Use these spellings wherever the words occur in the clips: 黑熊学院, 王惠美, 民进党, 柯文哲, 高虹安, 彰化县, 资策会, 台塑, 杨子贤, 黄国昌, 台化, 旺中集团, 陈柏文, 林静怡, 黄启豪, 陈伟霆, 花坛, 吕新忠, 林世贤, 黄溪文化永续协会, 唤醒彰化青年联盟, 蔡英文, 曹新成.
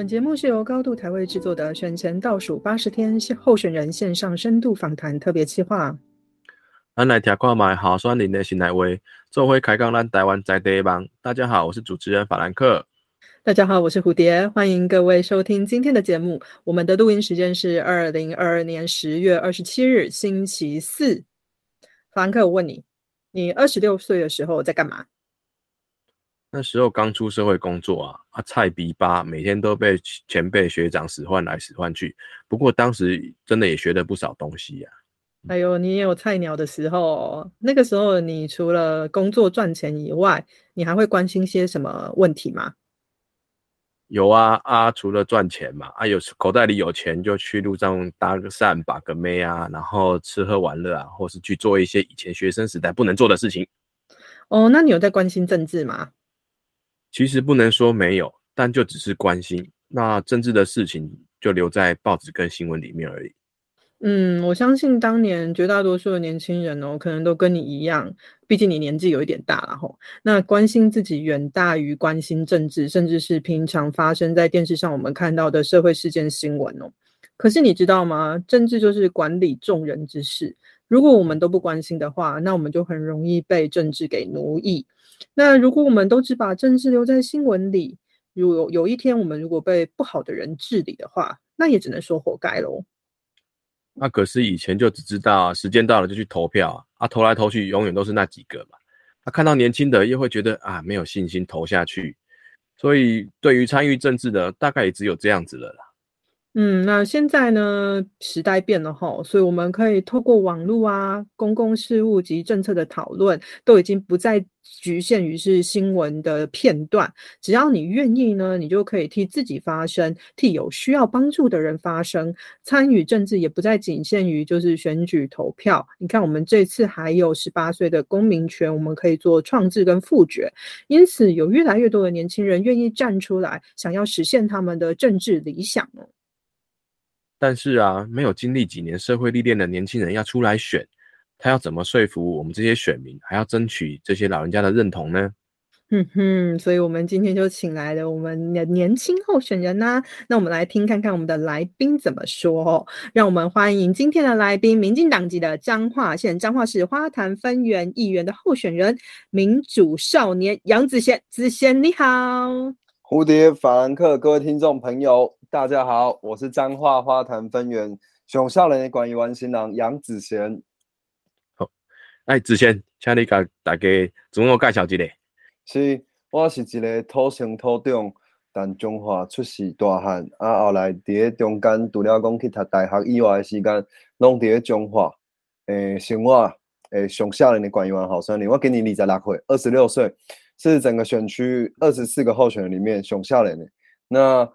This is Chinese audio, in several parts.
本节目是由高度台位制作的选前倒数80天候选人线上深度访谈特别企划。咱来听看卖候选人的心内话，做伙开讲咱台湾在地的梦。大家好，我是主持人法兰克。大家好，我是蝴蝶，欢迎各位收听今天的节目。我们的录音时间是2022年10月27日星期四。法兰克，我问你，你26岁的时候在干嘛？那时候刚出社会工作啊，菜逼吧，每天都被前辈学长使唤来使唤去。不过当时真的也学了不少东西啊。哎呦，你也有菜鸟的时候。那个时候你除了工作赚钱以外，你还会关心些什么问题吗？有啊，除了赚钱嘛，有口袋里有钱就去路上搭个讪把个妹啊，然后吃喝玩乐啊，或是去做一些以前学生时代不能做的事情。哦，那你有在关心政治吗？其实不能说没有，但就只是关心。那政治的事情就留在报纸跟新闻里面而已。嗯，我相信当年绝大多数的年轻人可能都跟你一样，毕竟你年纪有一点大了吼。那关心自己远大于关心政治，甚至是平常发生在电视上我们看到的社会事件新闻可是你知道吗？政治就是管理众人之事。如果我们都不关心的话，那我们就很容易被政治给奴役。那如果我们都只把政治留在新闻里，有一天我们如果被不好的人治理的话，那也只能说活该咯。那可是以前就只知道时间到了就去投票投来投去永远都是那几个嘛。看到年轻的又会觉得没有信心投下去，所以对于参与政治的大概也只有这样子了啦。嗯，那现在呢，时代变了吼，所以我们可以透过网络公共事务及政策的讨论，都已经不再局限于是新闻的片段。只要你愿意呢，你就可以替自己发声，替有需要帮助的人发声。参与政治也不再仅限于就是选举投票。你看，我们这次还有18岁的公民权，我们可以做创制跟复决。因此，有越来越多的年轻人愿意站出来，想要实现他们的政治理想。但是没有经历几年社会历练的年轻人要出来选，他要怎么说服我们这些选民，还要争取这些老人家的认同呢？所以我们今天就请来了我们的年轻候选人那我们来听看看我们的来宾怎么说让我们欢迎今天的来宾，民进党籍的彰化市花坛分院议员的候选人民主少年杨子贤。子贤你好。蝴蝶、法兰克，各位听众朋友大家好，我是彰化花坛分院上少年的管理员新人杨子贤。好，子贤，请你给大家自我介绍一下。我是一个土生土长，但中华出世大汉后来在中间除了去读大学以外的时间，拢在中华生活上少年的管理员候选人。我今年26岁，26岁是整个选区24个候选人里面上少年的。那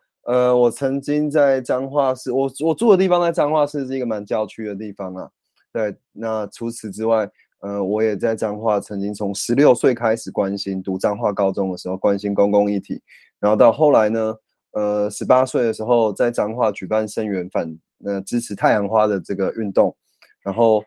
我曾经在彰化市，我住的地方在彰化市是一个蛮郊区的地方对，那除此之外，我也在彰化曾经从16岁开始关心，读彰化高中的时候关心公共议题，然后到后来呢，18岁的时候在彰化举办声援支持太阳花的这个运动，然后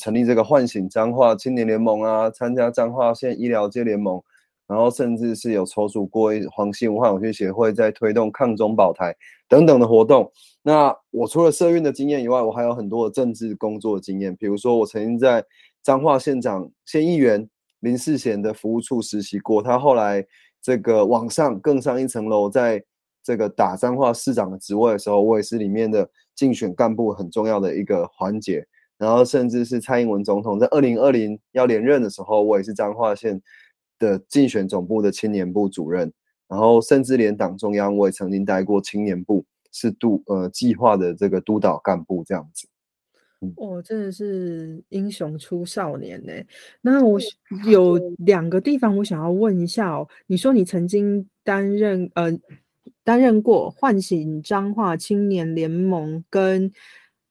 成立这个唤醒彰化青年联盟参加彰化县医疗界联盟。然后甚至是有筹组过黄溪武汉永续协会在推动抗中保台等等的活动。那我除了社运的经验以外，我还有很多的政治工作经验，比如说我曾经在彰化县议员林世贤的服务处实习过，他后来这个往上更上一层楼，在这个打彰化市长的职位的时候，我也是里面的竞选干部很重要的一个环节。然后甚至是蔡英文总统在2020要连任的时候，我也是彰化县的竞选总部的青年部主任，然后甚至连党中央我也曾经待过青年部，是计划的这个督导干部这样子。真的是英雄出少年。那我有两个地方我想要问一下你说你曾经担任过唤醒彰化青年联盟跟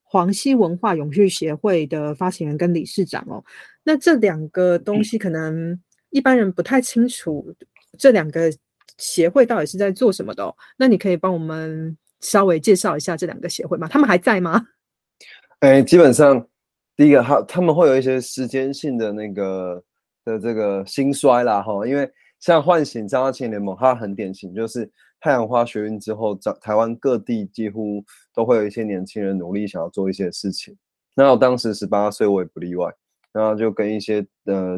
黄溪文化永续协会的发行人跟理事长那这两个东西可能一般人不太清楚这两个协会到底是在做什么的那你可以帮我们稍微介绍一下这两个协会吗？他们还在吗？基本上第一个他们会有一些时间性的这个兴衰啦因为像唤醒彰化青年联盟它很典型，就是太阳花学运之后，台湾各地几乎都会有一些年轻人努力想要做一些事情。那我当时18岁，我也不例外。那就跟一些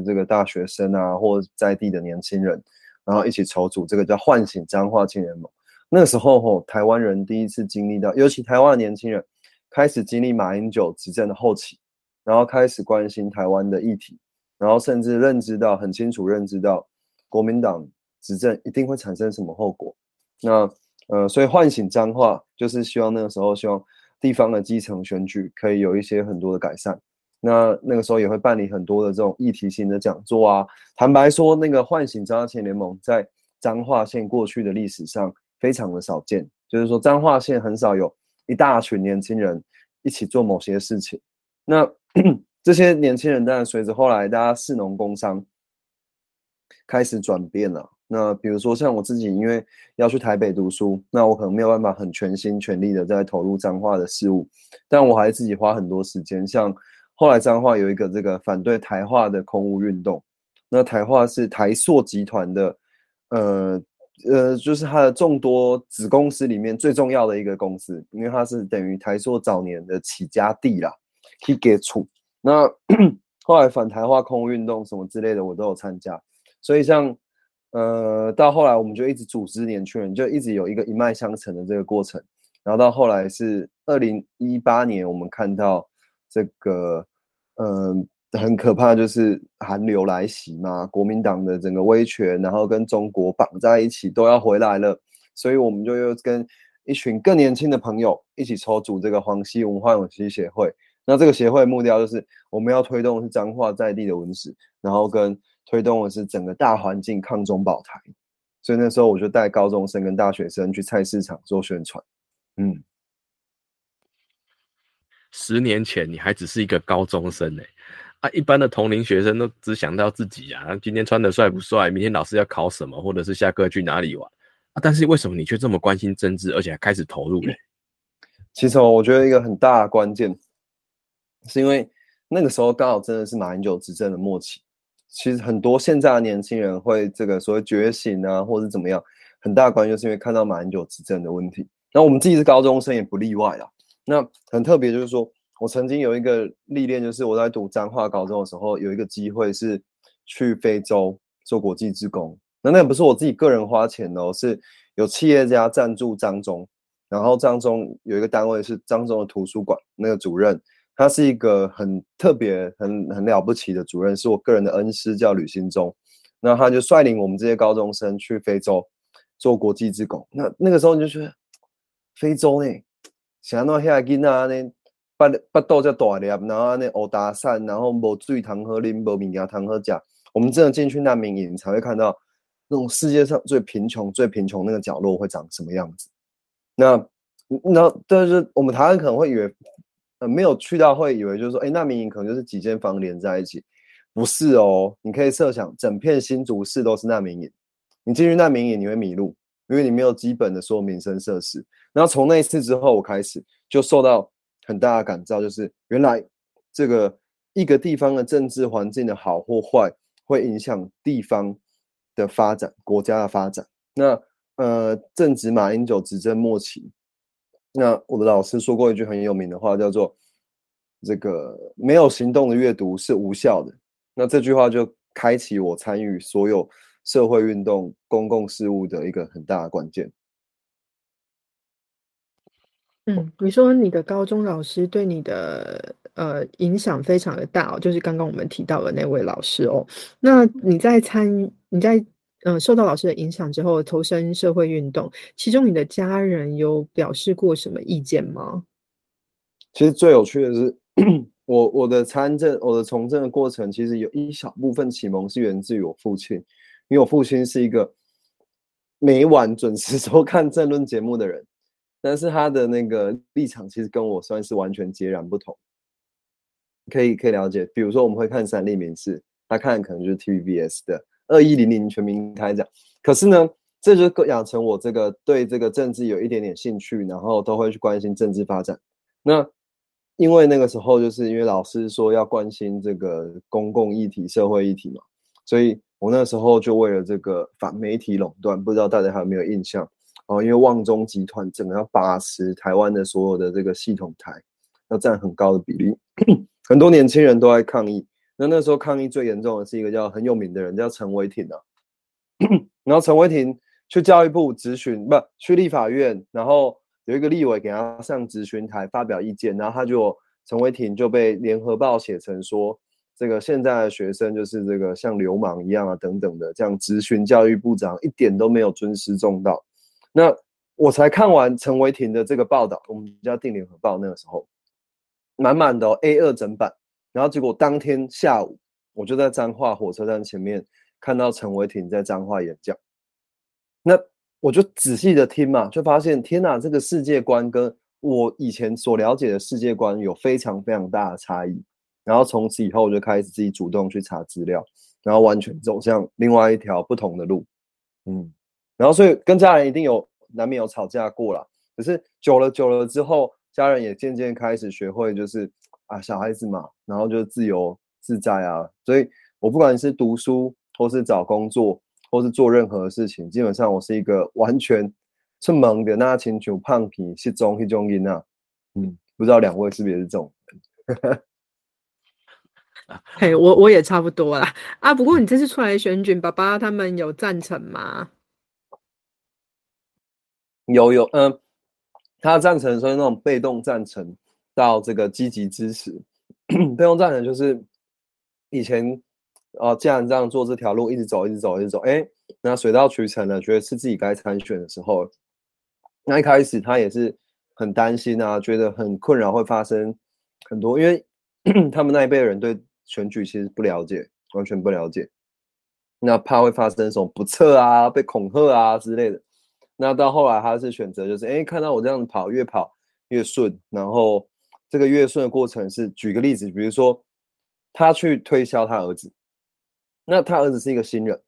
这个大学生啊，或在地的年轻人，然后一起筹组这个叫唤醒彰化青年盟。那个时候台湾人第一次经历到，尤其台湾的年轻人开始经历马英九执政的后期，然后开始关心台湾的议题，然后甚至很清楚认知到国民党执政一定会产生什么后果。那所以唤醒彰化就是希望那个时候希望地方的基层选举可以有一些很多的改善。那个时候也会办理很多的这种议题性的讲座啊。坦白说，那个唤醒彰化青年联盟在彰化县过去的历史上非常的少见，就是说彰化县很少有一大群年轻人一起做某些事情。那这些年轻人当然随着后来大家士农工商开始转变了。那比如说像我自己，因为要去台北读书，那我可能没有办法很全心全力的在投入彰化的事物，但我还自己花很多时间。像后来彰化有一个这个反对台化的空污运动，那台化是台塑集团的就是它的众多子公司里面最重要的一个公司，因为它是等于台塑早年的起家地啦，去给处。那后来反台化空污运动什么之类的我都有参加，所以像到后来我们就一直组织年轻人，就一直有一个一脉相承的这个过程。然后到后来是2018年我们看到这个很可怕，就是寒流来袭嘛，国民党的整个威权然后跟中国绑在一起都要回来了，所以我们就又跟一群更年轻的朋友一起筹组这个黄溪文化永续协会。那这个协会的目标就是我们要推动的是彰化在地的文史，然后跟推动的是整个大环境抗中保台。所以那时候我就带高中生跟大学生去菜市场做宣传。10年前你还只是一个高中生一般的同龄学生都只想到自己啊，今天穿得帅不帅，明天老师要考什么，或者是下课去哪里玩但是为什么你却这么关心政治，而且还开始投入其实我觉得一个很大的关键是因为那个时候刚好真的是马英九执政的末期。其实很多现在的年轻人会这个所谓觉醒啊，或是怎么样，很大的关键就是因为看到马英九执政的问题。那我们自己是高中生也不例外啦。那很特别就是说，我曾经有一个历练，就是我在读彰化高中的时候有一个机会是去非洲做国际志工。那不是我自己个人花钱是有企业家赞助彰中，然后彰中有一个单位是彰中的图书馆，那个主任他是一个很特别 很了不起的主任，是我个人的恩师，叫吕新忠。那他就率领我们这些高中生去非洲做国际志工。那个时候你就觉得非洲想到那些孩子肚子大粒，然后黑打散，然后没水通喝，喝没东西通喝吃，我们真的进去难民营才会看到那种世界上最贫穷那个角落会长什么样子。那但是我们台湾可能会以为没有去到会以为就是说难民营可能就是几间房连在一起，不是你可以设想整片新竹市都是难民营，你进去难民营你会迷路，因为你没有基本的所有民生设施。然后从那一次之后我开始就受到很大的感召，就是原来这个一个地方的政治环境的好或坏会影响地方的发展，国家的发展。那正值马英九执政末期，那我的老师说过一句很有名的话，叫做这个没有行动的阅读是无效的。那这句话就开启我参与所有社会运动公共事务的一个很大的关键。你说你的高中老师对你的影响非常的大就是刚刚我们提到的那位老师那你在受到老师的影响之后投身社会运动，其中你的家人有表示过什么意见吗？其实最有趣的是我的从政的过程，其实有一小部分启蒙是源自于我父亲，因为我父亲是一个每晚准时收看政论节目的人，但是他的那个立场其实跟我算是完全截然不同，可以了解。比如说我们会看三立民视，他看可能就是 TVBS 的2100全民开讲。可是呢，这就养成我这个对这个政治有一点点兴趣，然后都会去关心政治发展。那因为那个时候就是因为老师说要关心这个公共议题、社会议题嘛，所以我那时候就为了这个反媒体垄断，不知道大家还有没有印象，因为旺中集团整个要把持台湾的所有的这个系统台，要占很高的比例。很多年轻人都在抗议，那时候抗议最严重的是一个很有名的人叫陈伟霆啊。然后陈伟霆去教育部质询，不去立法院，然后有一个立委给他上质询台发表意见，然后他就陈伟霆就被联合报写成说，这个现在的学生就是这个像流氓一样啊等等的，这样质询教育部长一点都没有尊师重道。那我才看完陈伟霆的这个报道，我们叫订联合报那个时候，满满的 A2 整版，然后结果当天下午我就在彰化火车站前面看到陈伟霆在彰化演讲。那我就仔细的听嘛，就发现天哪，这个世界观跟我以前所了解的世界观有非常非常大的差异。然后从此以后我就开始自己主动去查资料，然后完全走向另外一条不同的路。然后所以跟家人一定有难免有吵架过啦，可是久了之后，家人也渐渐开始学会就是啊小孩子嘛，然后就自由自在啊。所以我不管是读书或是找工作或是做任何事情，基本上我是一个完全是懵的，那亲像胖皮失踪那种人啊。不知道两位是不是也是这种人？嘿，我也差不多啦啊。不过你这次出来选举，爸爸他们有赞成吗？有，他赞成说那种被动赞成到这个积极支持。被动赞成就是以前既然这样做这条路一直走，那水到渠成了，觉得是自己该参选的时候。那一开始他也是很担心啊，觉得很困扰，会发生很多，因为他们那一辈人对选举其实不了解，完全不了解，那怕会发生什么不测啊、被恐吓啊之类的。那到后来他是选择就是看到我这样跑，越跑越顺，然后这个越顺的过程是，举个例子，比如说他去推销他儿子，那他儿子是一个新人，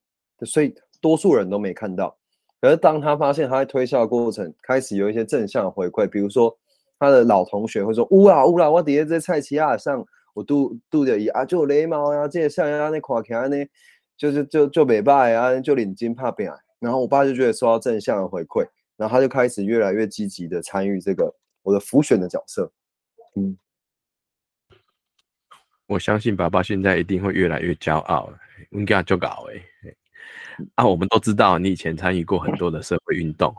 所以多数人都没看到。可是当他发现他在推销的过程开始有一些正向回馈，比如说他的老同学会说：“有啦，我伫在菜市仔上，我拄着伊啊，就礼貌啊，这像安尼看起来呢，就袂歹啊，就认真打拼。”然后我爸就觉得收到正向的回馈，然后他就开始越来越积极的参与这个我的辅选的角色。我相信爸爸现在一定会越来越骄傲，我跟他就搞啊，我们都知道你以前参与过很多的社会运动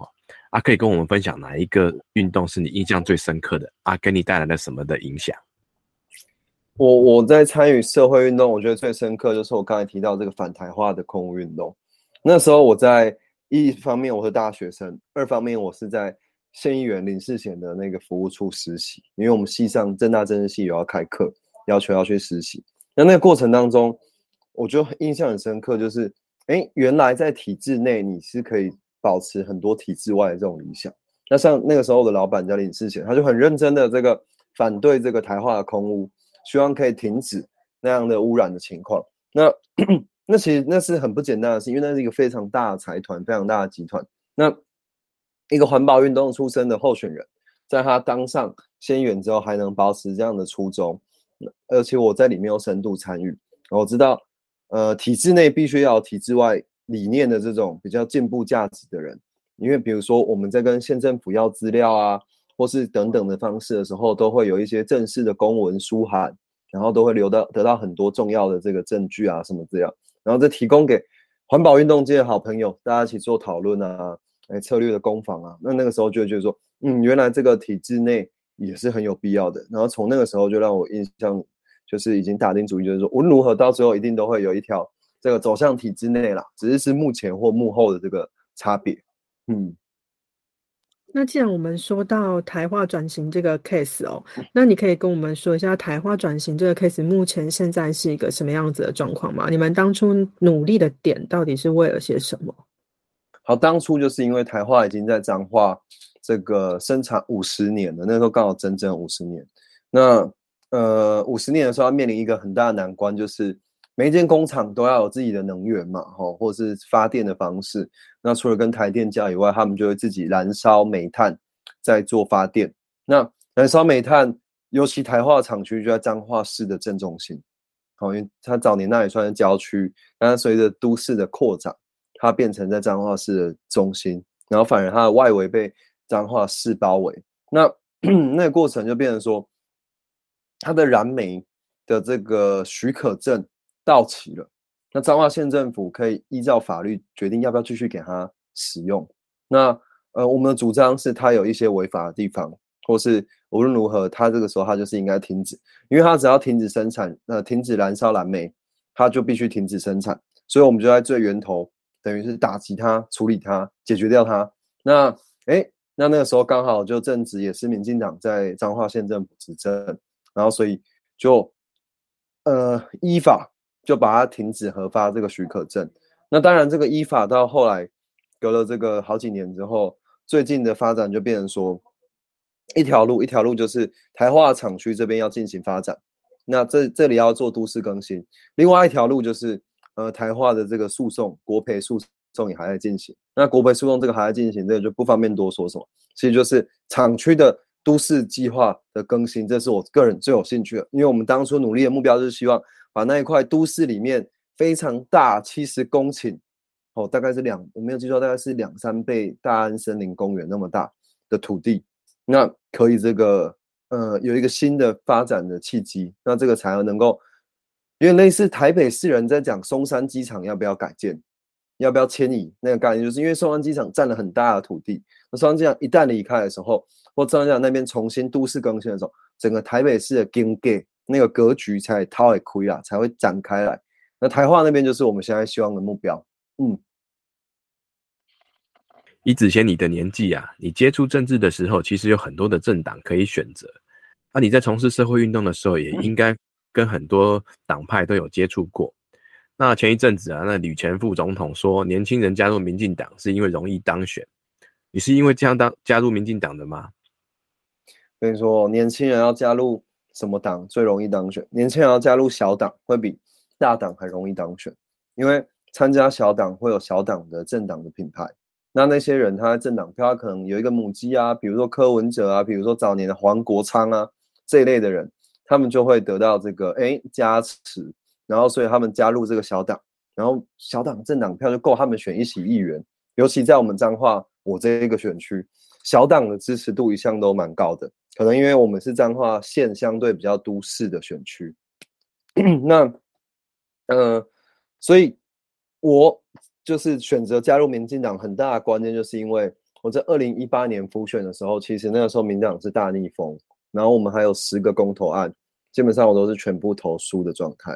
啊，可以跟我们分享哪一个运动是你印象最深刻的啊？给你带来了什么的影响？我在参与社会运动，我觉得最深刻就是我刚才提到这个反台化的空污运动。那时候我在一方面我是大学生，二方面我是在县议员林世贤的那个服务处实习，因为我们系上政大政治系有要开课，要求要去实习。那个过程当中，我就印象很深刻，就是原来在体制内你是可以保持很多体制外的这种理想。那像那个时候的老板叫林世贤，他就很认真的这个反对这个台化的空污，希望可以停止那样的污染的情况。那其实那是很不简单的事，因为那是一个非常大的财团，非常大的集团。那一个环保运动出身的候选人，在他当上县议员之后还能保持这样的初衷，而且我在里面有深度参与，我知道体制内必须要有体制外理念的这种比较进步价值的人，因为比如说我们在跟县政府要资料啊，或是等等的方式的时候，都会有一些正式的公文书函，然后都会得到很多重要的这个证据啊什么这样，然后再提供给环保运动界的好朋友，大家一起做讨论啊，策略的攻防啊。那个时候就会觉得说，原来这个体制内也是很有必要的。然后从那个时候就让我印象就是已经打定主意，就是说无论如何到最后一定都会有一条这个走向体制内啦，只是幕前或幕后的这个差别。那既然我们说到台化转型这个 case 那你可以跟我们说一下台化转型这个 case 目前现在是一个什么样子的状况吗？你们当初努力的点到底是为了些什么？好，当初就是因为台化已经在彰化这个生产50年了，那时候刚好整整50年。那50年的时候要面临一个很大的难关，就是每一间工厂都要有自己的能源嘛，或是发电的方式。那除了跟台电家以外，他们就会自己燃烧煤炭在做发电。那燃烧煤炭，尤其台化厂区就在彰化市的正中心，因为它早年那也算是郊区，但随着都市的扩展，它变成在彰化市的中心，然后反而他的外围被彰化市包围，那个过程就变成说，他的燃煤的这个许可证到期了，那彰化县政府可以依照法律决定要不要继续给他使用。那我们的主张是他有一些违法的地方，或是无论如何，他这个时候他就是应该停止，因为他只要停止生产，停止燃烧燃煤，他就必须停止生产。所以我们就在最源头，等于是打击他、处理他、解决掉他。那个时候刚好就正值也是民进党在彰化县政府执政，然后所以就依法就把它停止核发这个许可证。那当然这个依法到后来隔了这个好几年之后，最近的发展就变成说一条路就是台化厂区这边要进行发展，那这里要做都市更新；另外一条路就是台化的这个诉讼，国赔诉讼也还在进行。那国赔诉讼这个还在进行，这个就不方便多说什么。其实就是厂区的都市计划的更新，这是我个人最有兴趣的，因为我们当初努力的目标就是希望把那一块都市里面非常大70公顷，大概是我没有记错，大概是2-3倍大安森林公园那么大的土地，那可以这个有一个新的发展的契机，那这个才能够。因为类似台北市人在讲松山机场要不要改建，要不要迁移，那个概念就是因为松山机场占了很大的土地，那松山机场一旦离开的时候，或松山机场那边重新都市更新的时候，整个台北市的经济那个格局才套会开啦，才会展开来。那台化那边就是我们现在希望的目标。以子贤你的年纪啊，你接触政治的时候，其实有很多的政党可以选择，你在从事社会运动的时候也应该跟很多党派都有接触过。那前一阵子那吕前副总统说，年轻人加入民进党是因为容易当选。你是因为这样加入民进党的吗？跟你说，年轻人要加入什么党最容易当选？年轻人要加入小党会比大党还容易当选，因为参加小党会有小党的政党的品牌。那些人他在政党票，他可能有一个母鸡啊，比如说柯文哲啊，比如说早年的黄国昌啊这一类的人。他们就会得到这个加持，然后所以他们加入这个小党，然后小党政党票就够他们选一席议员。尤其在我们彰化我这个选区，小党的支持度一向都蛮高的，可能因为我们是彰化县相对比较都市的选区。所以我就是选择加入民进党很大的关键，就是因为我在2018年辅选的时候，其实那个时候民进党是大逆风，然后我们还有10个公投案，基本上我都是全部投输的状态。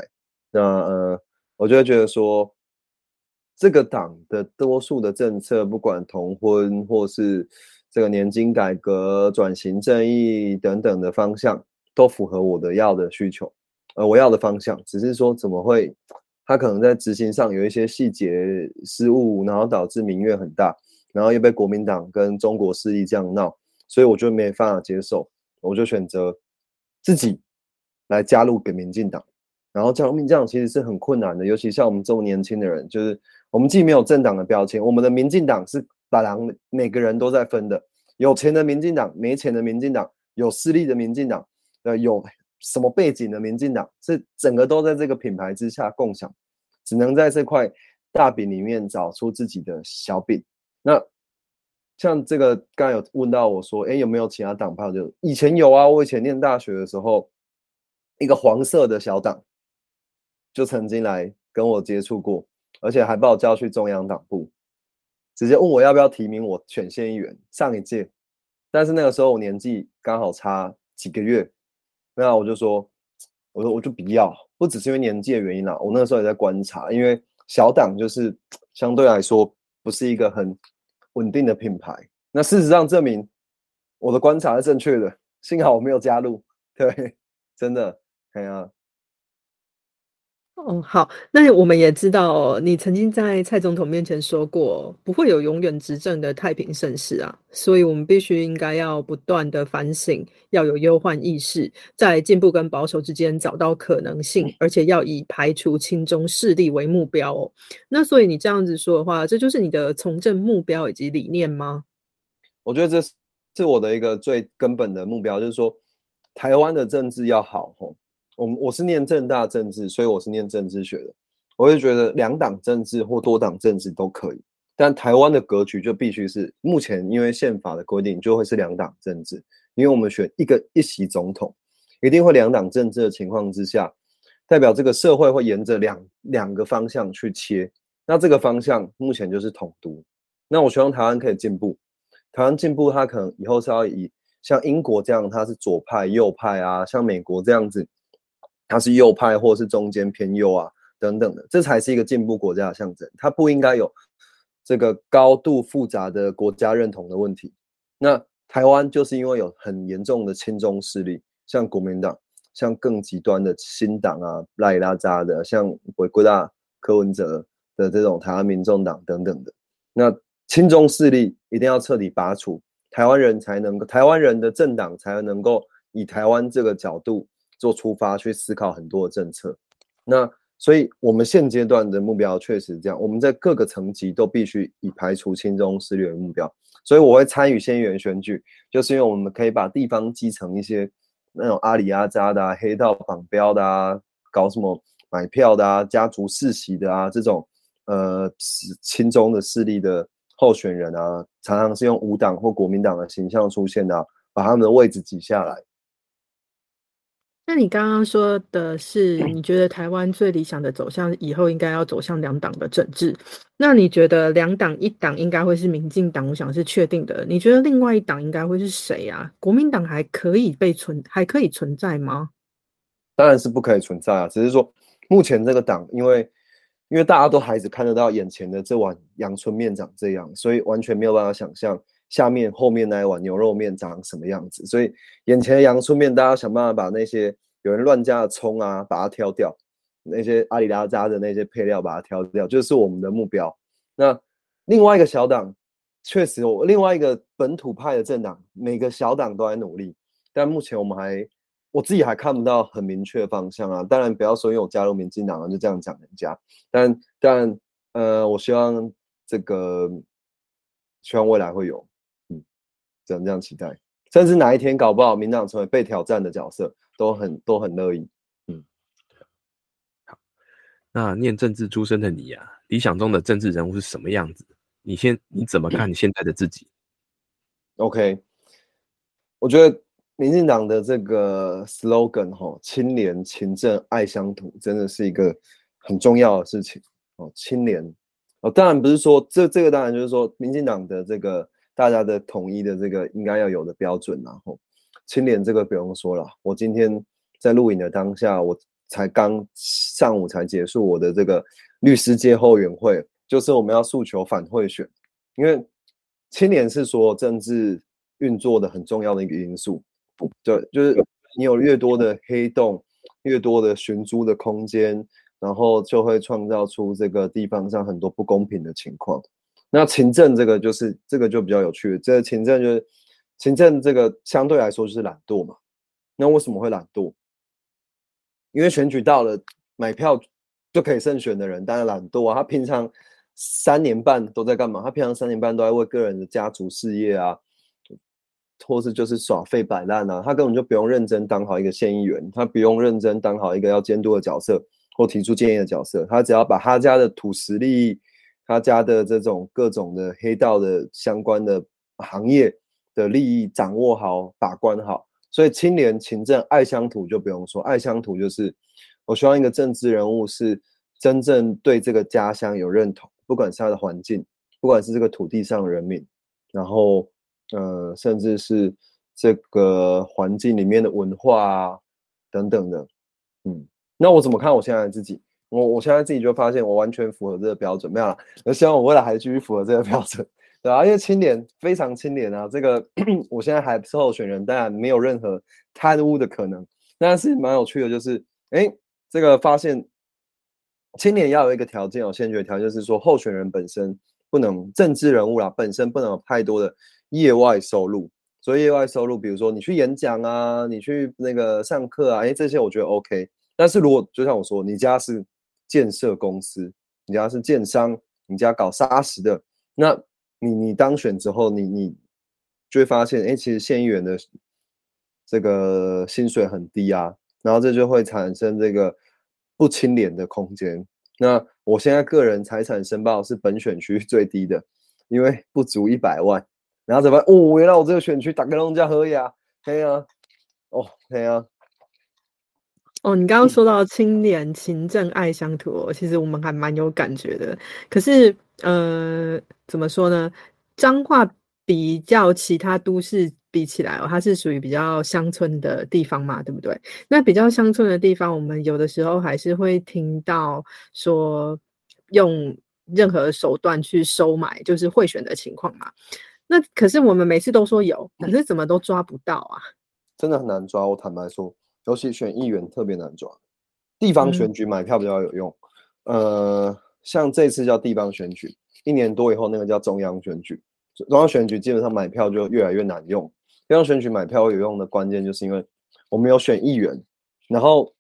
我就会觉得说，这个党的多数的政策，不管同婚或是这个年金改革、转型正义等等的方向，都符合我的要的需求，我要的方向。只是说怎么会，他可能在执行上有一些细节失误，然后导致民怨很大，然后又被国民党跟中国势力这样闹，所以我就没办法接受。我就选择自己来加入给民进党，然后加入民进党其实是很困难的，尤其像我们这么年轻的人，就是我们既没有政党的标签，我们的民进党是把每个人都在分的，有钱的民进党，没钱的民进党，有势力的民进党，有什么背景的民进党，是整个都在这个品牌之下共享，只能在这块大饼里面找出自己的小饼。那像这个刚才有问到我说有没有其他党派，就以前有啊，我以前念大学的时候，一个黄色的小党就曾经来跟我接触过，而且还把我叫去中央党部，直接问我要不要提名我选县议员，上一届。但是那个时候我年纪刚好差几个月，那我就不要，不只是因为年纪的原因啦，我那个时候也在观察，因为小党就是相对来说不是一个很稳定的品牌。那事实上证明我的观察是正确的，幸好我没有加入。对，真的。好，那我们也知道你曾经在蔡总统面前说过，不会有永远执政的太平盛世啊，所以我们必须应该要不断的反省，要有忧患意识，在进步跟保守之间找到可能性，而且要以排除亲中势力为目标哦。那所以你这样子说的话，这就是你的从政目标以及理念吗？我觉得这是我的一个最根本的目标，就是说台湾的政治要好。我是念政大政治，所以我是念政治学的。我就觉得两党政治或多党政治都可以，但台湾的格局就必须是目前因为宪法的规定就会是两党政治，因为我们选一席总统一定会两党政治的情况之下，代表这个社会会沿着两个方向去切，那这个方向目前就是统独。那我希望台湾可以进步，台湾进步它可能以后是要以像英国这样它是左派右派啊，像美国这样子它是右派或是中间偏右啊等等的，这才是一个进步国家的象征。它不应该有这个高度复杂的国家认同的问题。那台湾就是因为有很严重的亲中势力，像国民党，像更极端的新党啊、赖拉扎的，像回归大柯文哲的这种台湾民众党等等的，那亲中势力一定要彻底拔除，台湾人的政党才能够以台湾这个角度做出发去思考很多的政策。那所以我们现阶段的目标确实这样，我们在各个层级都必须以排除亲中势力为目标。所以我会参与县议员选举，就是因为我们可以把地方基层一些那种阿里阿扎的啊、黑道绑标的啊、搞什么买票的啊、家族世袭的啊，这种亲中的势力的候选人啊，常常是用无党或国民党的形象出现的啊，把他们的位置挤下来。那你刚刚说的是你觉得台湾最理想的走向以后应该要走向两党的政治，那你觉得两党一党应该会是民进党，我想是确定的，你觉得另外一党应该会是谁啊？国民党还可以存在吗？当然是不可以存在啊，只是说目前这个党因为大家都还只看得到眼前的这碗阳春面长这样，所以完全没有办法想象后面那一碗牛肉面长什么样子，所以眼前的阳春面大家想办法把那些有人乱加的葱啊把它挑掉，那些阿里拉扎的那些配料把它挑掉，就是我们的目标。那另外一个小党，确实另外一个本土派的政党，每个小党都在努力，但目前我自己还看不到很明确的方向啊。当然不要说因为我加入民进党啊就这样讲人家，但我希望未来会有只能这样期待，甚至哪一天搞不好民党成为被挑战的角色都很乐意。好，那念政治出身的你啊，理想中的政治人物是什么样子？你怎么看现在的自己？ OK， 我觉得民进党的这个 slogan 清廉勤政爱乡土真的是一个很重要的事情。清廉当然不是说这个当然就是说民进党的这个大家的统一的这个应该要有的标准啊，清廉这个不用说了。我今天在录影的当下，我才刚上午才结束我的这个律师界后援会，就是我们要诉求反贿选，因为清廉是说政治运作的很重要的一个因素。对，就是你有越多的黑洞，越多的寻租的空间，然后就会创造出这个地方上很多不公平的情况。那勤政这个就比较有趣，这勤政这个相对来说就是懒惰嘛。那为什么会懒惰？因为选举到了，买票就可以胜选的人当然懒惰啊。他平常3年半都在干嘛？他平常3年半都在为个人的家族事业啊，或是就是耍废摆烂啊。他根本就不用认真当好一个县议员，他不用认真当好一个要监督的角色或提出建议的角色，他只要把他家的土石利益，他家的这种各种的黑道的相关的行业的利益掌握好、把关好。所以清廉勤政爱乡土就不用说，爱乡土就是我希望一个政治人物是真正对这个家乡有认同，不管是他的环境，不管是这个土地上的人民，然后甚至是这个环境里面的文化啊等等的。那我怎么看我现在自己？我现在自己就发现我完全符合这个标准，没有啦，我希望我未来还继续符合这个标准，对啊，因为清廉非常清廉啊，这个我现在还是候选人，当然没有任何贪污的可能。但是蛮有趣的就是，这个发现清廉要有一个条件，先决条件就是说候选人本身不能政治人物啦，本身不能有太多的业外收入。所以业外收入，比如说你去演讲啊，你去那个上课啊，这些我觉得 OK。但是如果就像我说，你家是建设公司，你家是建商，你家搞砂石的，那你当选之后，你就会发现，其实县议员的这个薪水很低啊，然后这就会产生这个不清廉的空间。那我现在个人财产申报是本选区最低的，因为不足100万，然后怎么办？哦，原来我这个选区大家都这么好呀，对啊，哦，对啊。哦，你刚刚说到青年勤政爱乡土、哦，其实我们还蛮有感觉的。可是，怎么说呢？彰化比较其他都市比起来、哦，它是属于比较乡村的地方嘛，对不对？那比较乡村的地方，我们有的时候还是会听到说用任何手段去收买，就是贿选的情况嘛。那可是我们每次都说有，可是怎么都抓不到啊？真的很难抓，我坦白说。尤其选议员特别难抓，地方选举买票比较有用。像这次叫地方选举，1年多以后那个叫中央选举。中央选举基本上买票就越来越难用。地方选举买票有用的关键就是因为我们有选议员，然后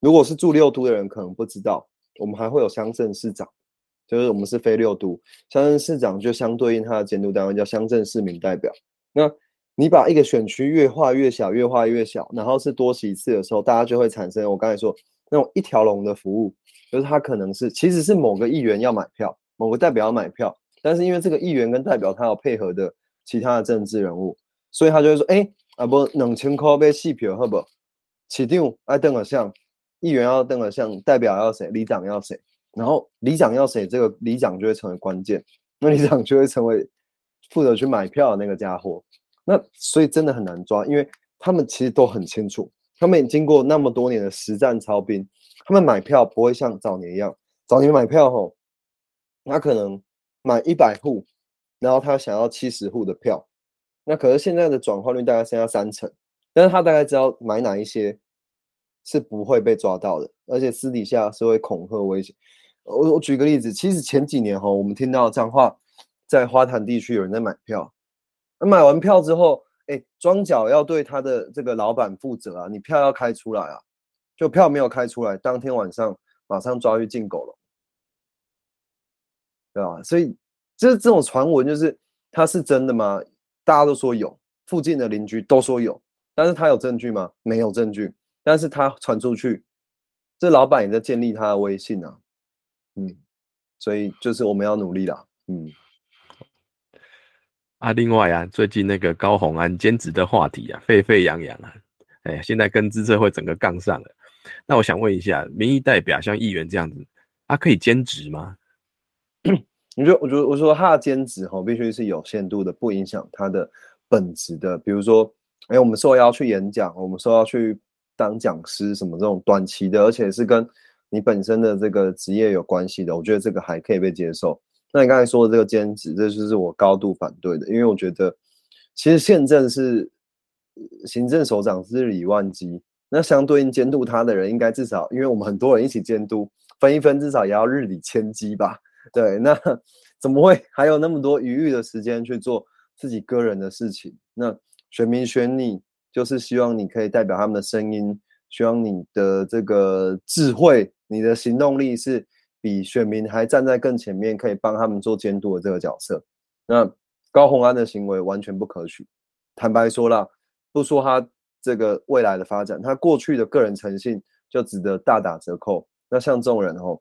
如果是住六都的人可能不知道，我们还会有乡镇市长，就是我们是非六都，乡镇市长就相对应他的监督单位叫乡镇市民代表。那你把一个选区越画越小，越画越小，然后是多席次的时候，大家就会产生我刚才说那种一条龙的服务，就是他可能是其实是某个议员要买票，某个代表要买票，但是因为这个议员跟代表他有配合的其他的政治人物，所以他就会说，哎、啊不2000块买四票好不好？市长要当个像，议员要当个像，代表要谁，里长要谁，然后里长要谁，这个里长就会成为关键，那里长就会成为负责去买票的那个家伙。那所以真的很难抓，因为他们其实都很清楚，他们经过那么多年的实战操兵，他们买票不会像早年一样，早年买票吼，他可能买100户，然后他想要70户的票，那可是现在的转换率大概剩下30%，但是他大概知道买哪一些是不会被抓到的，而且私底下是会恐吓威胁。我举个例子，其实前几年吼，我们听到彰化在花坛地区有人在买票。买完票之后，庄脚要对他的这个老板负责啊，你票要开出来啊，就票没有开出来，当天晚上马上抓去进狗笼，对吧？所以就是这种传闻，就是它是真的吗？大家都说有，附近的邻居都说有，但是他有证据吗？没有证据，但是他传出去，这老板也在建立他的威信啊，所以就是我们要努力啦，啊，另外啊，最近那个高虹安兼职的话题啊，沸沸扬扬啊，现在跟资策会整个杠上了。那我想问一下，民意代表像议员这样子，他可以兼职吗？我说他的兼职吼，必须是有限度的，不影响他的本职的。比如说，我们受邀去演讲，我们受邀去当讲师，什么这种短期的，而且是跟你本身的这个职业有关系的，我觉得这个还可以被接受。那你刚才说的这个兼职，这就是我高度反对的，因为我觉得其实宪政是行政首长是李万基，那相对应监督他的人应该至少，因为我们很多人一起监督，分一分至少也要日理千机吧，对，那怎么会还有那么多余裕的时间去做自己个人的事情？那选民选你就是希望你可以代表他们的声音，希望你的这个智慧，你的行动力是比选民还站在更前面，可以帮他们做监督的这个角色。那高虹安的行为完全不可取，坦白说啦，不说他这个未来的发展，他过去的个人诚信就值得大打折扣。那像这种人吼，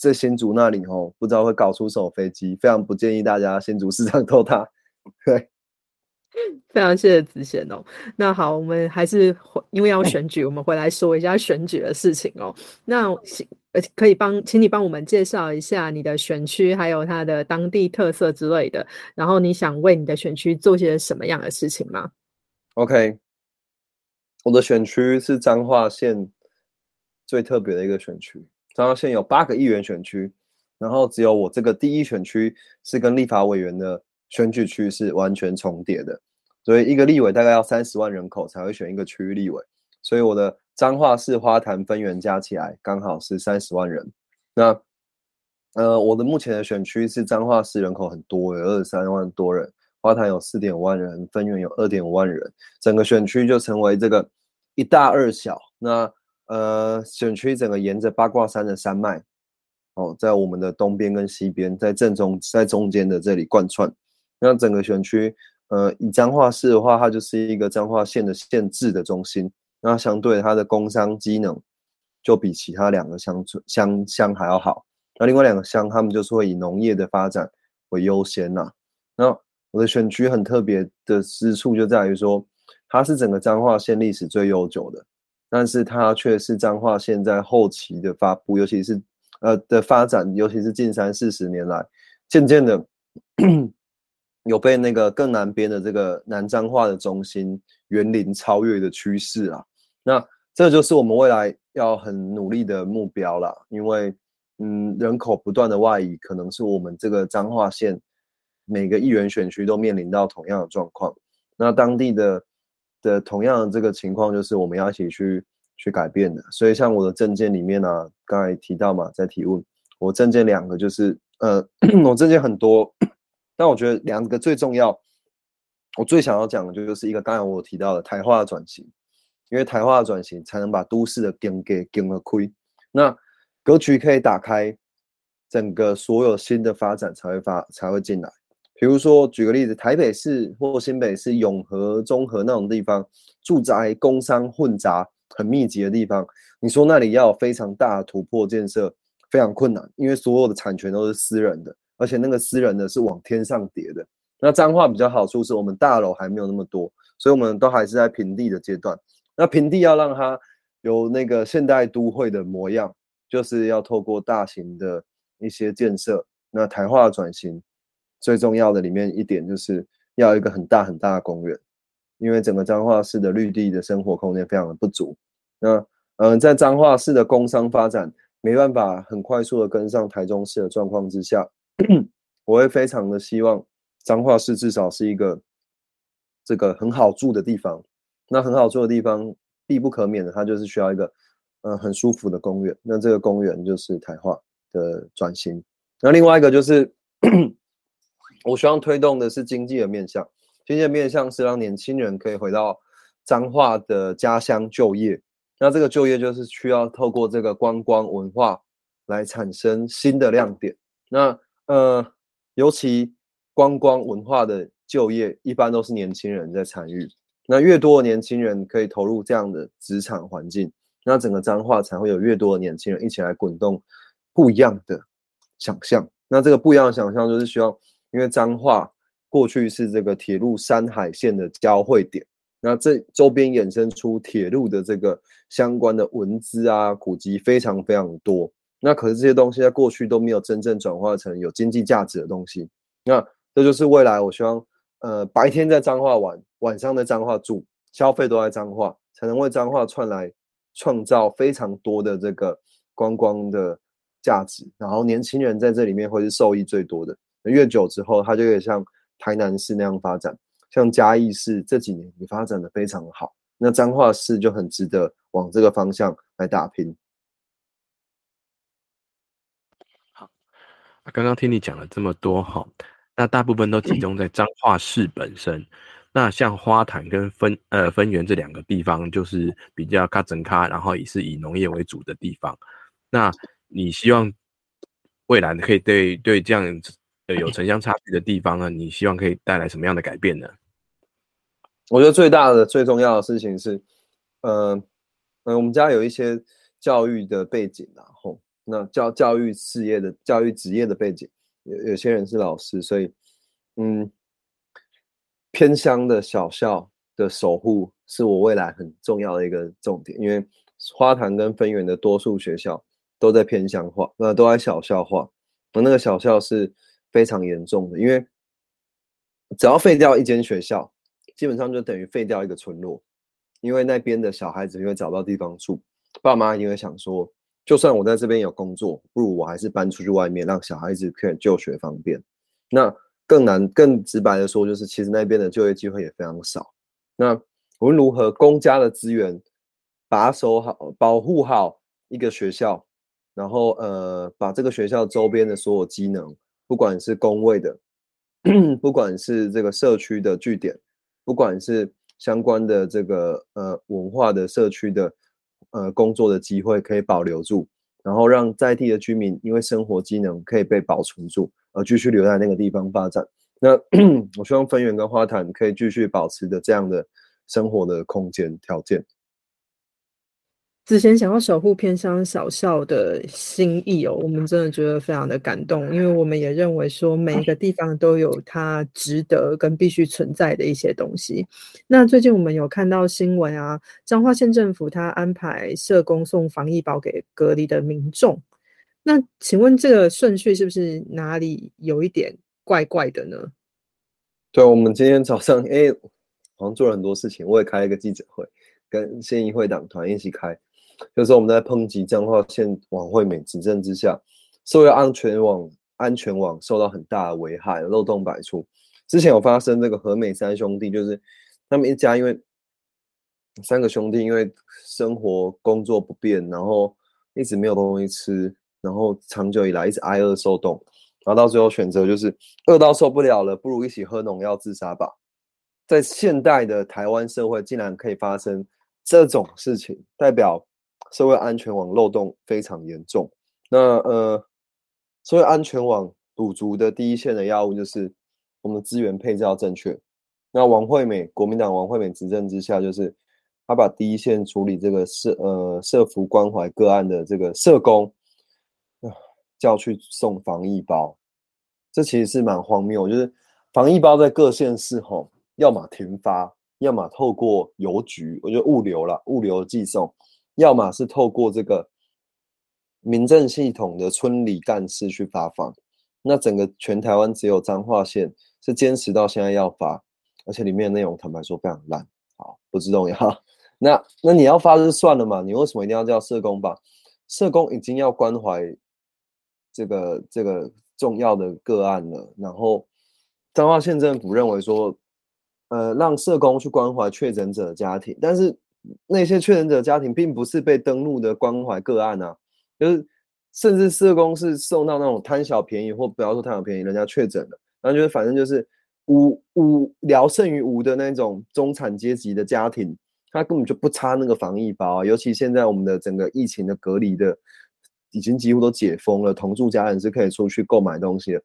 在新竹那里吼，不知道会搞出什么飞机，非常不建议大家新竹市长投他。对，非常谢谢子贤哦。那好，我们还是因为要选举，我们回来说一下选举的事情哦。那可以请你帮我们介绍一下你的选区，还有它的当地特色之类的。然后你想为你的选区做些什么样的事情吗 ？OK， 我的选区是彰化县最特别的一个选区。彰化县有8个议员选区，然后只有我这个第一选区是跟立法委员的选举区是完全重叠的，所以一个立委大概要30万人口才会选一个区域立委，所以我的彰化市花坛分园加起来刚好是30万人。那我的目前的选区是彰化市人口很多，有23万多人，花坛有4.5万人，分园有2.5万人，整个选区就成为这个一大二小。那选区整个沿着八卦山的山脉，在我们的东边跟西边，在正中，在中间的这里贯穿。那整个选区，以彰化市的话，它就是一个彰化县的县治的中心。那相对它的工商机能就比其他2个乡还要好。那另外两个乡他们就是会以农业的发展为优先啊。那我的选区很特别的之处就在于说，它是整个彰化县历史最悠久的，但是它却是彰化县在后期的发布，尤其是的发展，尤其是近30-40年来，渐渐的有被那个更南边的这个南彰化的中心园林超越的趋势啊。那这就是我们未来要很努力的目标啦，因为人口不断的外移，可能是我们这个彰化县每个议员选区都面临到同样的状况。那当地的同样的这个情况，就是我们要一起去改变的。所以像我的政见里面啊，刚才提到嘛，在提问我政见两个就是我政见很多，但我觉得两个最重要，我最想要讲的就是一个，刚才我提到的台化转型，因为台化转型才能把都市的经济经得开，那格局可以打开，整个所有新的发展才会进来。比如说举个例子，台北市或新北市永和、中和那种地方，住宅工商混杂很密集的地方，你说那里要有非常大的突破建设非常困难，因为所有的产权都是私人的，而且那个私人的是往天上叠的。那彰化比较好处是我们大楼还没有那么多，所以我们都还是在平地的阶段。那平地要让它有那个现代都会的模样，就是要透过大型的一些建设。那台化转型最重要的里面一点就是要有一个很大很大的公园，因为整个彰化市的绿地的生活空间非常的不足。那在彰化市的工商发展没办法很快速的跟上台中市的状况之下，我会非常的希望彰化市至少是一个这个很好住的地方。那很好住的地方必不可免的，它就是需要一个很舒服的公园，那这个公园就是台化的转型。那另外一个就是我希望推动的是经济的面向，经济的面向是让年轻人可以回到彰化的家乡就业，那这个就业就是需要透过这个观光文化来产生新的亮点。那尤其观光文化的就业一般都是年轻人在参与，那越多的年轻人可以投入这样的职场环境，那整个彰化才会有越多的年轻人一起来滚动不一样的想象。那这个不一样的想象就是希望，因为彰化过去是这个铁路山海线的交汇点，那这周边衍生出铁路的这个相关的文资啊、古迹非常非常多。那可是这些东西在过去都没有真正转化成有经济价值的东西。那这就是未来我希望白天在彰化玩，晚上在彰化住，消费都在彰化，才能为彰化创造非常多的这个观光的价值，然后年轻人在这里面会是受益最多的。越久之后，它就可以像台南市那样发展，像嘉义市这几年也发展的非常好，那彰化市就很值得往这个方向来打拼。好，刚刚听你讲了这么多，那大部分都集中在彰化市本身。那像花坛跟分园这两个地方就是比较卡整卡，然后也是以农业为主的地方。那你希望未来可以对这样有城乡差距的地方呢，你希望可以带来什么样的改变呢？我觉得最大的最重要的事情是我们家有一些教育的背景，然后那教育事业的教育职业的背景，有些人是老师，所以偏乡的小校的守护是我未来很重要的一个重点，因为花坛跟分园的多数学校都在偏乡化，都在小校化，那个小校是非常严重的，因为只要废掉一间学校，基本上就等于废掉一个村落，因为那边的小孩子因为找不到地方住，爸妈一定会想说，就算我在这边有工作，不如我还是搬出去外面，让小孩子可以就学方便。那更直白的说，就是其实那边的就业机会也非常少。那无论如何，公家的资源把守好、保护好一个学校，然后把这个学校周边的所有机能，不管是工位的不管是这个社区的据点，不管是相关的这个文化的社区的工作的机会可以保留住，然后让在地的居民因为生活机能可以被保存住，而继续留在那个地方发展。那我希望分园跟花坛可以继续保持着这样的生活的空间条件。子贤想要守护偏乡小校的心意哦，我们真的觉得非常的感动，因为我们也认为说每一个地方都有它值得跟必须存在的一些东西。那最近我们有看到新闻啊，彰化县政府他安排社工送防疫包给隔离的民众，那请问这个顺序是不是哪里有一点怪怪的呢？对，我们今天早上好像做了很多事情，我也开了一个记者会，跟县议会党团一起开，就是我们在抨击彰化县网惠美执政之下，社会安全网受到很大的危害，漏洞百出。之前有发生这个和美三兄弟，就是他们一家因为三个兄弟因为生活工作不便，然后一直没有东西吃，然后长久以来一直挨饿受冻，然后到最后选择就是饿到受不了了，不如一起喝农药自杀吧。在现代的台湾社会竟然可以发生这种事情，代表社会安全网漏洞非常严重。那社会安全网补足的第一线的要务就是我们资源配置要正确。那王惠美，国民党王惠美执政之下，就是他把第一线处理这个社福关怀个案的这个社工叫去送防疫包，这其实是蛮荒谬。就是防疫包在各县市吼，要么停发，要么透过邮局，我觉得物流寄送，要么是透过这个民政系统的村里干事去发放。那整个全台湾只有彰化县是坚持到现在要发，而且里面的内容坦白说非常烂，好，不知重要。那你要发就算了嘛，你为什么一定要叫社工吧？社工已经要关怀这个重要的个案了，然后彰化县政府认为说让社工去关怀确诊者的家庭，但是那些确诊者的家庭并不是被登录的关怀个案啊，就是甚至社工是送到那种贪小便宜，或不要说贪小便宜，人家确诊了，然后就是反正就是无聊胜于无的那种中产阶级的家庭，他根本就不差那个防疫包啊。尤其现在我们的整个疫情的隔离的已经几乎都解封了，同住家人是可以出去购买东西的，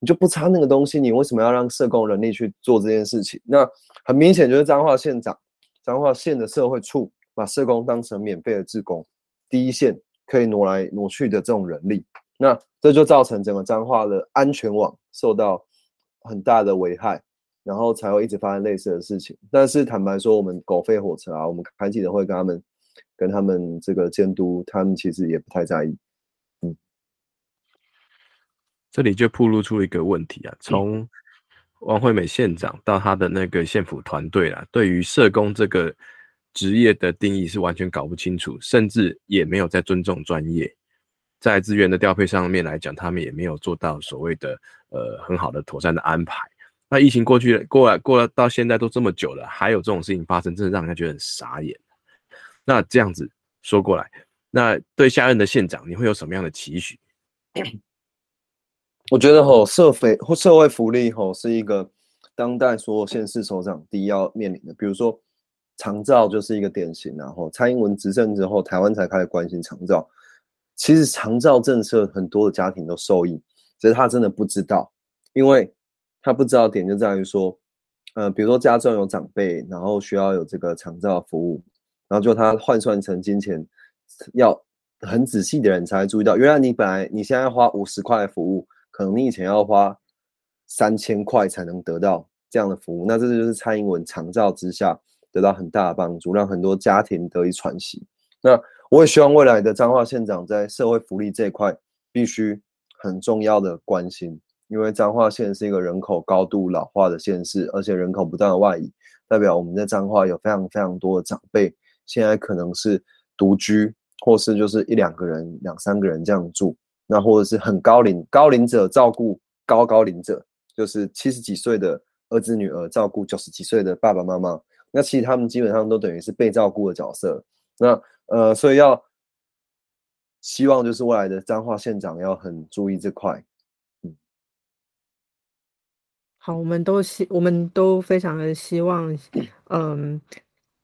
你就不差那个东西，你为什么要让社工人力去做这件事情？那很明显就是彰化县长、彰化县的社会处把社工当成免费的志工，第一线可以挪来挪去的这种人力，那这就造成整个彰化的安全网受到很大的危害，然后才会一直发生类似的事情。但是坦白说，我们狗吠火车啊，我们开记者会跟他们这个监督，他们其实也不太在意。这里就暴露出一个问题啊，从王惠美县长到他的那个县府团队啦，对于社工这个职业的定义是完全搞不清楚，甚至也没有在尊重专业。在资源的调配上面来讲，他们也没有做到所谓的很好的妥善的安排。那疫情过了到现在都这么久了，还有这种事情发生，真的让人家觉得很傻眼。那这样子说过来，那对下任的县长你会有什么样的期许？我觉得社会福利是一个当代所有县市首长第一要面临的，比如说长照就是一个典型啊，蔡英文执政之后台湾才开始关心长照，其实长照政策很多的家庭都受益，只是他真的不知道，因为他不知道点就在于说比如说家中有长辈，然后需要有这个长照服务，然后就他换算成金钱，要很仔细的人才会注意到，原来你现在花50块的服务，可能你以前要花3000块才能得到这样的服务，那这就是蔡英文长照之下得到很大的帮助，让很多家庭得以喘息。那我也希望未来的彰化县长在社会福利这一块必须很重要的关心，因为彰化县是一个人口高度老化的县市，而且人口不断的外移，代表我们在彰化有非常非常多的长辈，现在可能是独居，或是就是一两个人、两三个人这样住。那或者是很高龄者照顾高龄者，就是70几岁的儿子女儿照顾90几岁的爸爸妈妈，那其实他们基本上都等于是被照顾的角色。那所以要希望就是未来的彰化县长要很注意这块。好，我们都非常的希望，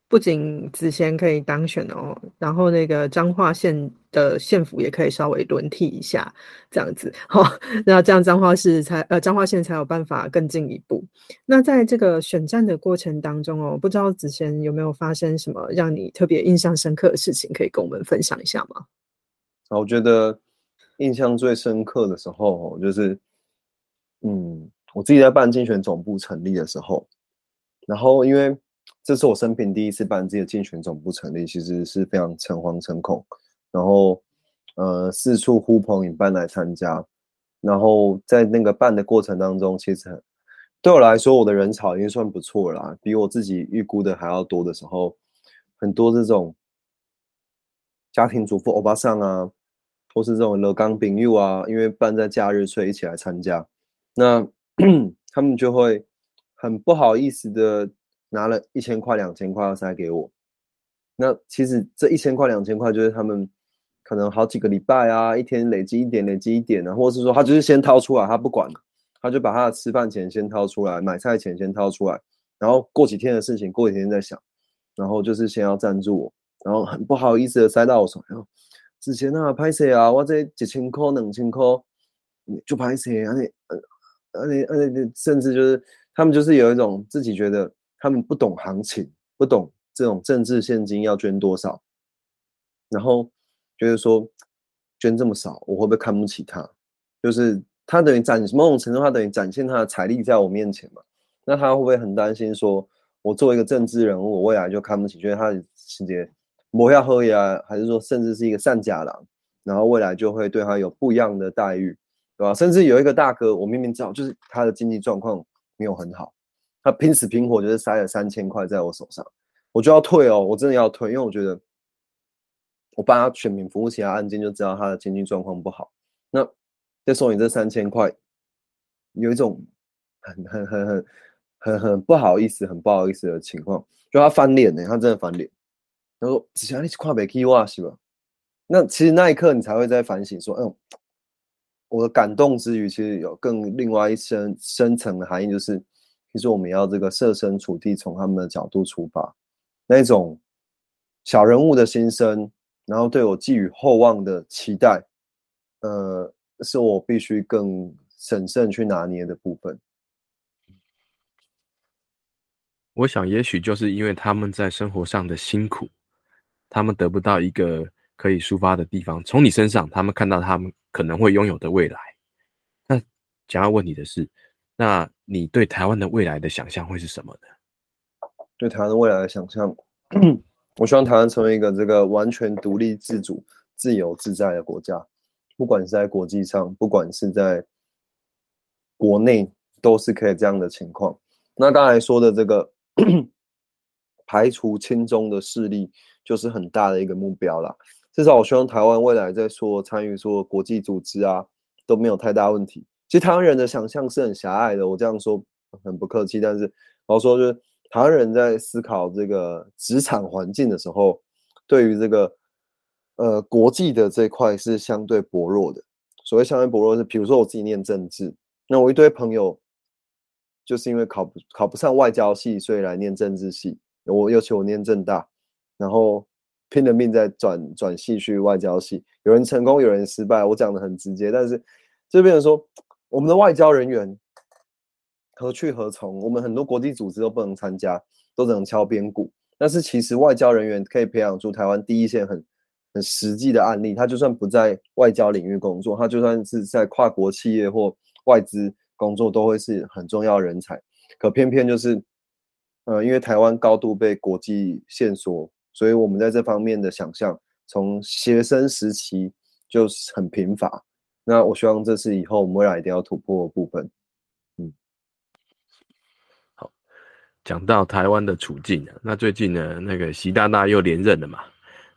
不仅子贤可以当选哦，然后那个彰化县的县府也可以稍微轮替一下这样子，好，那这样彰化县才有办法更进一步。那在这个选战的过程当中哦，不知道子贤有没有发生什么让你特别印象深刻的事情可以跟我们分享一下吗？我觉得印象最深刻的时候就是我自己在办竞选总部成立的时候，然后因为这是我生平第一次办自己的竞选总部成立，其实是非常诚惶诚恐，然后四处呼朋引伴来参加，然后在那个办的过程当中，其实对我来说我的人潮已经算不错了啦，比我自己预估的还要多的时候，很多这种家庭主妇欧巴桑啊，或是这种老港朋友啊，因为办在假日所以一起来参加，那他们就会很不好意思的拿了1000块2000块塞给我，那其实这1000块2000块就是他们可能好几个礼拜啊，一天累积一点累积一点啊，或是说他就是先掏出来，他不管，他就把他的吃饭钱先掏出来，买菜钱先掏出来，然后过几天的事情过几天再想，然后就是先要赞助我，然后很不好意思的塞到我手，之前啊不好意思啊，我这1000块2000块就不好意思，甚至就是他们就是有一种自己觉得他们不懂行情，不懂这种政治现金要捐多少，然后就是说捐这么少我会不会看不起他，就是他等于某种程度他等于展现他的财力在我面前嘛，那他会不会很担心说我作为一个政治人物我未来就看不起，觉得他直接没要喝呀，还是说甚至是一个善假郎，然后未来就会对他有不一样的待遇，对吧？甚至有一个大哥我明明知道就是他的经济状况没有很好，他拼死拼活就是塞了3000块在我手上，我就要退哦，我真的要退，因为我觉得我帮他选民服务其他案件就知道他的经济状况不好，那再送你这3000块，有一种很不好意思的情况，就他翻脸他真的翻脸，他说之前你是看不起我是吧？那其实那一刻你才会在反省说，我的感动之余，其实有更另外一深层的含义，就是其实我们要这个设身处地从他们的角度出发，那种小人物的心声，然后对我寄予厚望的期待，是我必须更审慎去拿捏的部分。我想也许就是因为他们在生活上的辛苦，他们得不到一个可以抒发的地方，从你身上他们看到他们可能会拥有的未来。那想要问你的是，那你对台湾的未来的想象会是什么呢？对台湾的未来的想象，我希望台湾成为一个这个完全独立自主自由自在的国家，不管是在国际上不管是在国内都是可以这样的情况。那刚才说的这个排除亲中的势力就是很大的一个目标啦，至少我希望台湾未来在说参与说国际组织啊都没有太大问题。其实台湾人的想象是很狭隘的，我这样说很不客气，但是我说就是台湾人在思考这个职场环境的时候，对于这个国际的这块是相对薄弱的。所谓相对薄弱是，比如说我自己念政治，那我一堆朋友就是因为考不上外交系，所以来念政治系。尤其我念政大，然后拼了命在转系去外交系，有人成功有人失败，我讲的很直接，但是就变成说我们的外交人员何去何从，我们很多国际组织都不能参加，都只能敲边鼓。但是其实外交人员可以培养出台湾第一线很实际的案例，他就算不在外交领域工作，他就算是在跨国企业或外资工作都会是很重要的人才。可偏偏就是因为台湾高度被国际限缩，所以我们在这方面的想象从学生时期就很贫乏，那我希望这是以后我们未来一定要突破的部分。讲到台湾的处境，那最近呢，那个习大大又连任了嘛，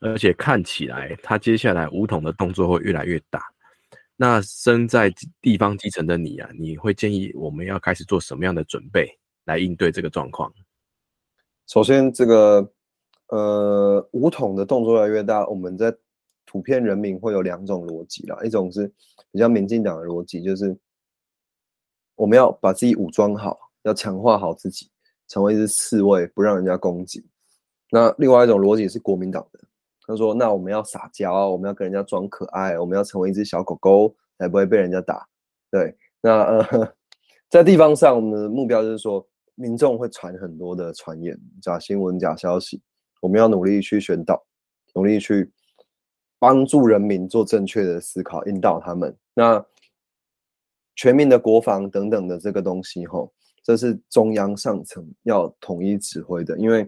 而且看起来他接下来武统的动作会越来越大。那身在地方基层的你啊，你会建议我们要开始做什么样的准备来应对这个状况？首先，这个武统的动作越来越大，我们在普遍人民会有两种逻辑啦，一种是比较民进党的逻辑，就是我们要把自己武装好，要强化好自己，成为一只刺猬，不让人家攻击。那另外一种逻辑是国民党的，他说那我们要撒娇，我们要跟人家装可爱，我们要成为一只小狗狗才不会被人家打。对，那在地方上我们的目标就是说民众会传很多的传言、假新闻、假消息，我们要努力去宣导，努力去帮助人民做正确的思考，引导他们。那全民的国防等等的这个东西吼，这是中央上层要统一指挥的，因为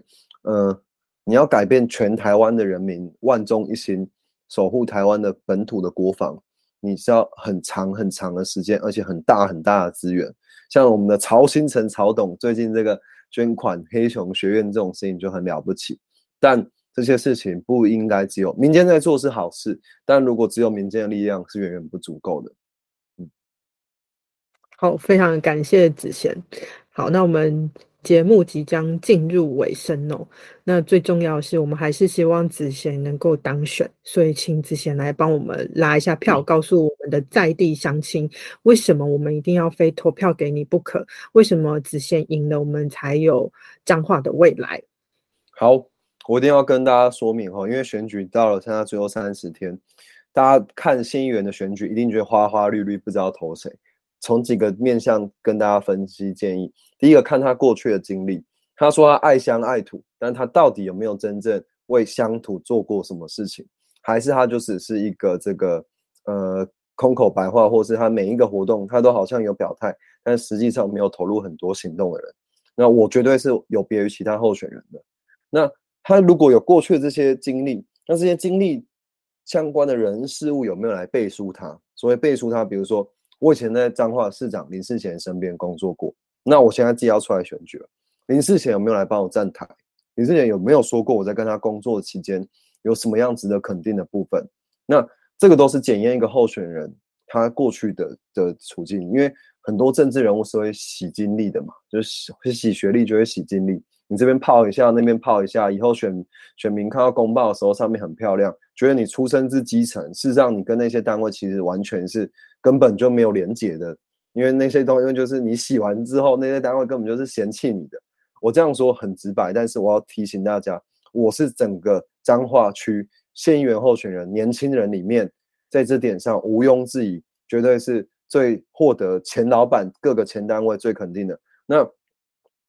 你要改变全台湾的人民万众一心守护台湾的本土的国防，你是要很长很长的时间，而且很大很大的资源。像我们的曹新成曹董最近这个捐款黑熊学院这种事情就很了不起，但这些事情不应该只有民间在做是好事，但如果只有民间的力量是远远不足够的。好，非常感谢子贤。好，那我们节目即将进入尾声哦。那最重要的是，我们还是希望子贤能够当选，所以请子贤来帮我们拉一下票，告诉我们的在地乡亲，为什么我们一定要非投票给你不可？为什么子贤赢了，我们才有彰化的未来？好，我一定要跟大家说明哦，因为选举到了，剩下最后30天，大家看新议员的选举，一定觉得花花绿绿，不知道投谁。从几个面向跟大家分析建议。第一个，看他过去的经历，他说他爱乡爱土，但他到底有没有真正为乡土做过什么事情？还是他就只是一个这个空口白话，或是他每一个活动他都好像有表态，但实际上没有投入很多行动的人？那我绝对是有别于其他候选人的。那他如果有过去的这些经历，那这些经历相关的人事物有没有来背书他？所谓背书他，比如说我以前在彰化市长林世贤身边工作过，那我现在自己要出来选举了，林世贤有没有来帮我站台？林世贤有没有说过我在跟他工作期间有什么样值得肯定的部分？那这个都是检验一个候选人他过去 的处境，因为很多政治人物是会洗经历的嘛，就是洗学历就会洗经历，你这边泡一下那边泡一下，以后 选民看到公报的时候上面很漂亮，觉得你出身自基层，事实上你跟那些单位其实完全是根本就没有连结的，因为那些东西就是你洗完之后那些单位根本就是嫌弃你的。我这样说很直白，但是我要提醒大家，我是整个彰化区县议员候选人年轻人里面，在这点上毋庸置疑绝对是最获得前老板各个前单位最肯定的。那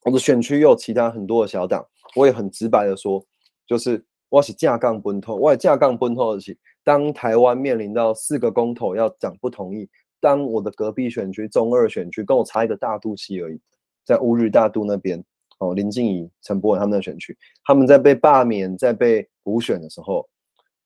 我的选区又有其他很多的小党，我也很直白的说，就是我是正港本土，我的正港本土是当台湾面临到4个公投要讲不同意，当我的隔壁选区中二选区跟我差一个大肚溪而已，在乌日大肚那边，林静怡、陈柏文他们的选区，他们在被罢免在被补选的时候，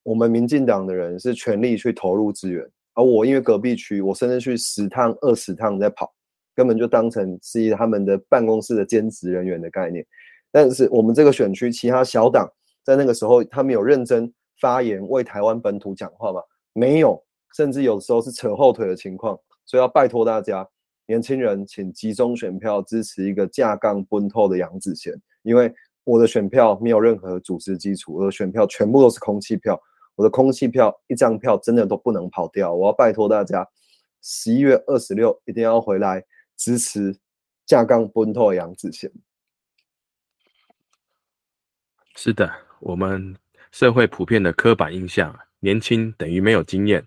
我们民进党的人是全力去投入资源，而我因为隔壁区我甚至去10趟20趟在跑，根本就当成是他们的办公室的兼职人员的概念。但是我们这个选区其他小党在那个时候他们有认真发言为台湾本土讲话吗？没有，甚至有时候是扯后腿的情况。所以要拜托大家，年轻人请集中选票支持一个架杠奔透的杨子贤，因为我的选票没有任何组织基础，我的选票全部都是空气票，我的空气票一张票真的都不能跑掉。我要拜托大家11月26一定要回来支持架杠奔透的杨子贤。是的，我们社会普遍的刻板印象，年轻等于没有经验，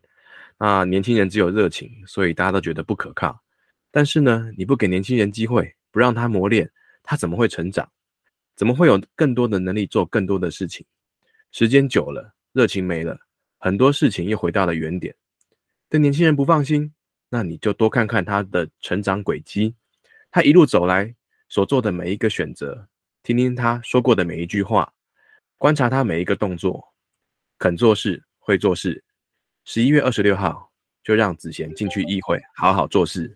那年轻人只有热情，所以大家都觉得不可靠。但是呢，你不给年轻人机会，不让他磨练，他怎么会成长？怎么会有更多的能力做更多的事情？时间久了，热情没了，很多事情又回到了原点。对年轻人不放心，那你就多看看他的成长轨迹，他一路走来所做的每一个选择，听听他说过的每一句话，观察他每一个动作，肯做事，会做事。11月26号，就让子贤进去议会，好好做事。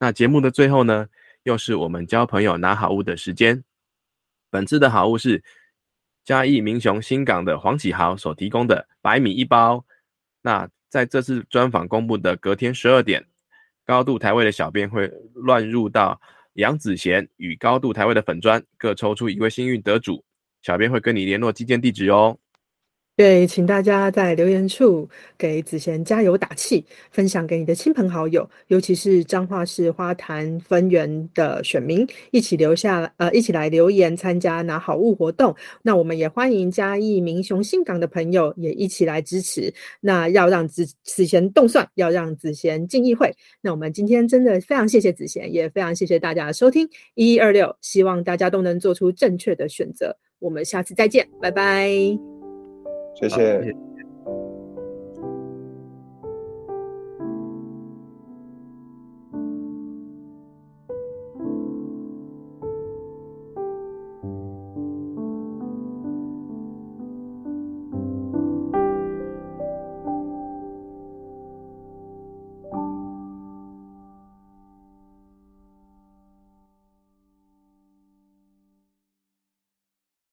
那节目的最后呢，又是我们交朋友拿好物的时间。本次的好物是嘉义民雄新港的黄启豪所提供的白米一包。那在这次专访公布的隔天12点，高度台位的小编会乱入到杨子贤与高度台位的粉专，各抽出一位幸运得主。小编会跟你联络寄件地址哦。对，请大家在留言处给子贤加油打气，分享给你的亲朋好友，尤其是彰化市花坛分园的选民，一起来留言参加拿好物活动。那我们也欢迎嘉义、民雄、新港的朋友也一起来支持，那要让子贤动算，要让子贤进议会。那我们今天真的非常谢谢子贤，也非常谢谢大家的收听1126，希望大家都能做出正确的选择。我们下次再见，拜拜。谢谢。